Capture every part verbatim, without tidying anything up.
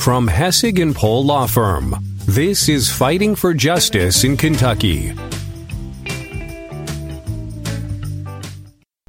From Hessig and Pohl Law Firm, this is Fighting for Justice in Kentucky.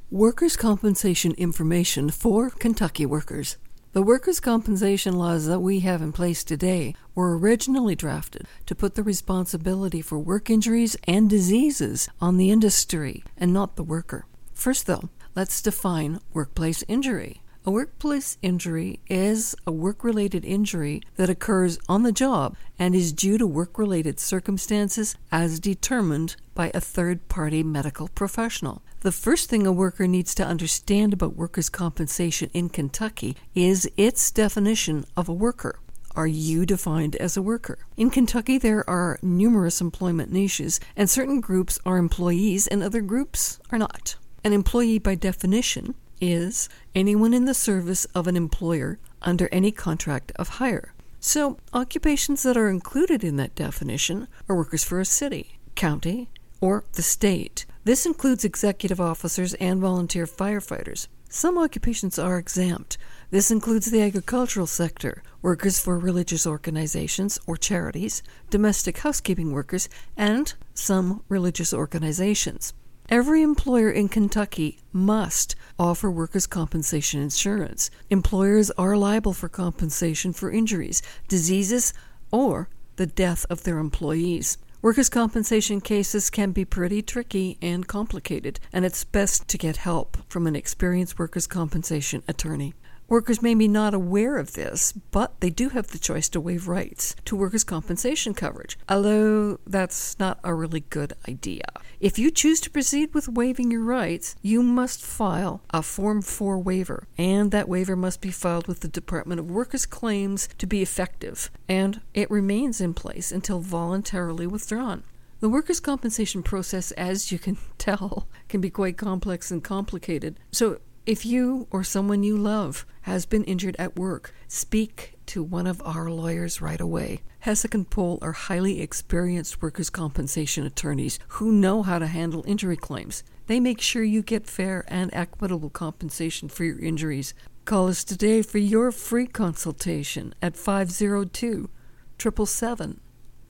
Workers' compensation information for Kentucky workers. The workers' compensation laws that we have in place today were originally drafted to put the responsibility for work injuries and diseases on the industry and not the worker. First, though, let's define workplace injury. A workplace injury is a work-related injury that occurs on the job and is due to work-related circumstances as determined by a third-party medical professional. The first thing a worker needs to understand about workers' compensation in Kentucky is its definition of a worker. Are you defined as a worker? In Kentucky, there are numerous employment niches, and certain groups are employees and other groups are not. An employee, by definition, is anyone in the service of an employer under any contract of hire. So, occupations that are included in that definition are workers for a city, county, or the state. This includes executive officers and volunteer firefighters. Some occupations are exempt. This includes the agricultural sector, workers for religious organizations or charities, domestic housekeeping workers, and some religious organizations. Every employer in Kentucky must offer workers' compensation insurance. Employers are liable for compensation for injuries, diseases, or the death of their employees. Workers' compensation cases can be pretty tricky and complicated, and it's best to get help from an experienced workers' compensation attorney. Workers may be not aware of this, but they do have the choice to waive rights to workers' compensation coverage, although that's not a really good idea. If you choose to proceed with waiving your rights, you must file a Form four waiver, and that waiver must be filed with the Department of Workers' Claims to be effective, and it remains in place until voluntarily withdrawn. The workers' compensation process, as you can tell, can be quite complex and complicated, so if you or someone you love has been injured at work, speak to one of our lawyers right away. Hessig and Pohl are highly experienced workers' compensation attorneys who know how to handle injury claims. They make sure you get fair and equitable compensation for your injuries. Call us today for your free consultation at five oh two, seven seven seven,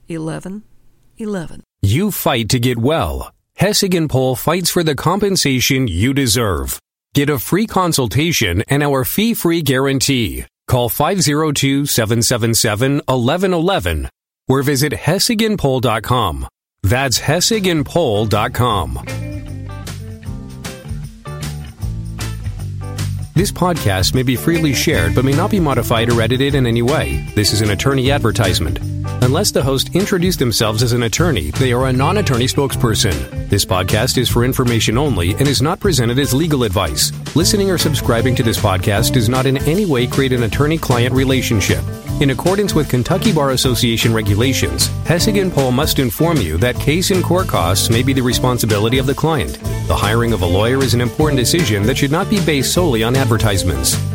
one one one one. You fight to get well. Hessig and Pohl fights for the compensation you deserve. Get a free consultation and our fee-free guarantee. Call five oh two, seven seven seven, one one one one or visit hessig and pohl dot com. That's hessig and pohl dot com. This podcast may be freely shared but may not be modified or edited in any way. This is an attorney advertisement. Unless the host introduced themselves as an attorney, they are a non-attorney spokesperson. This podcast is for information only and is not presented as legal advice. Listening or subscribing to this podcast does not in any way create an attorney-client relationship. In accordance with Kentucky Bar Association regulations, Hessig and Pohl must inform you that case and court costs may be the responsibility of the client. The hiring of a lawyer is an important decision that should not be based solely on advertisements.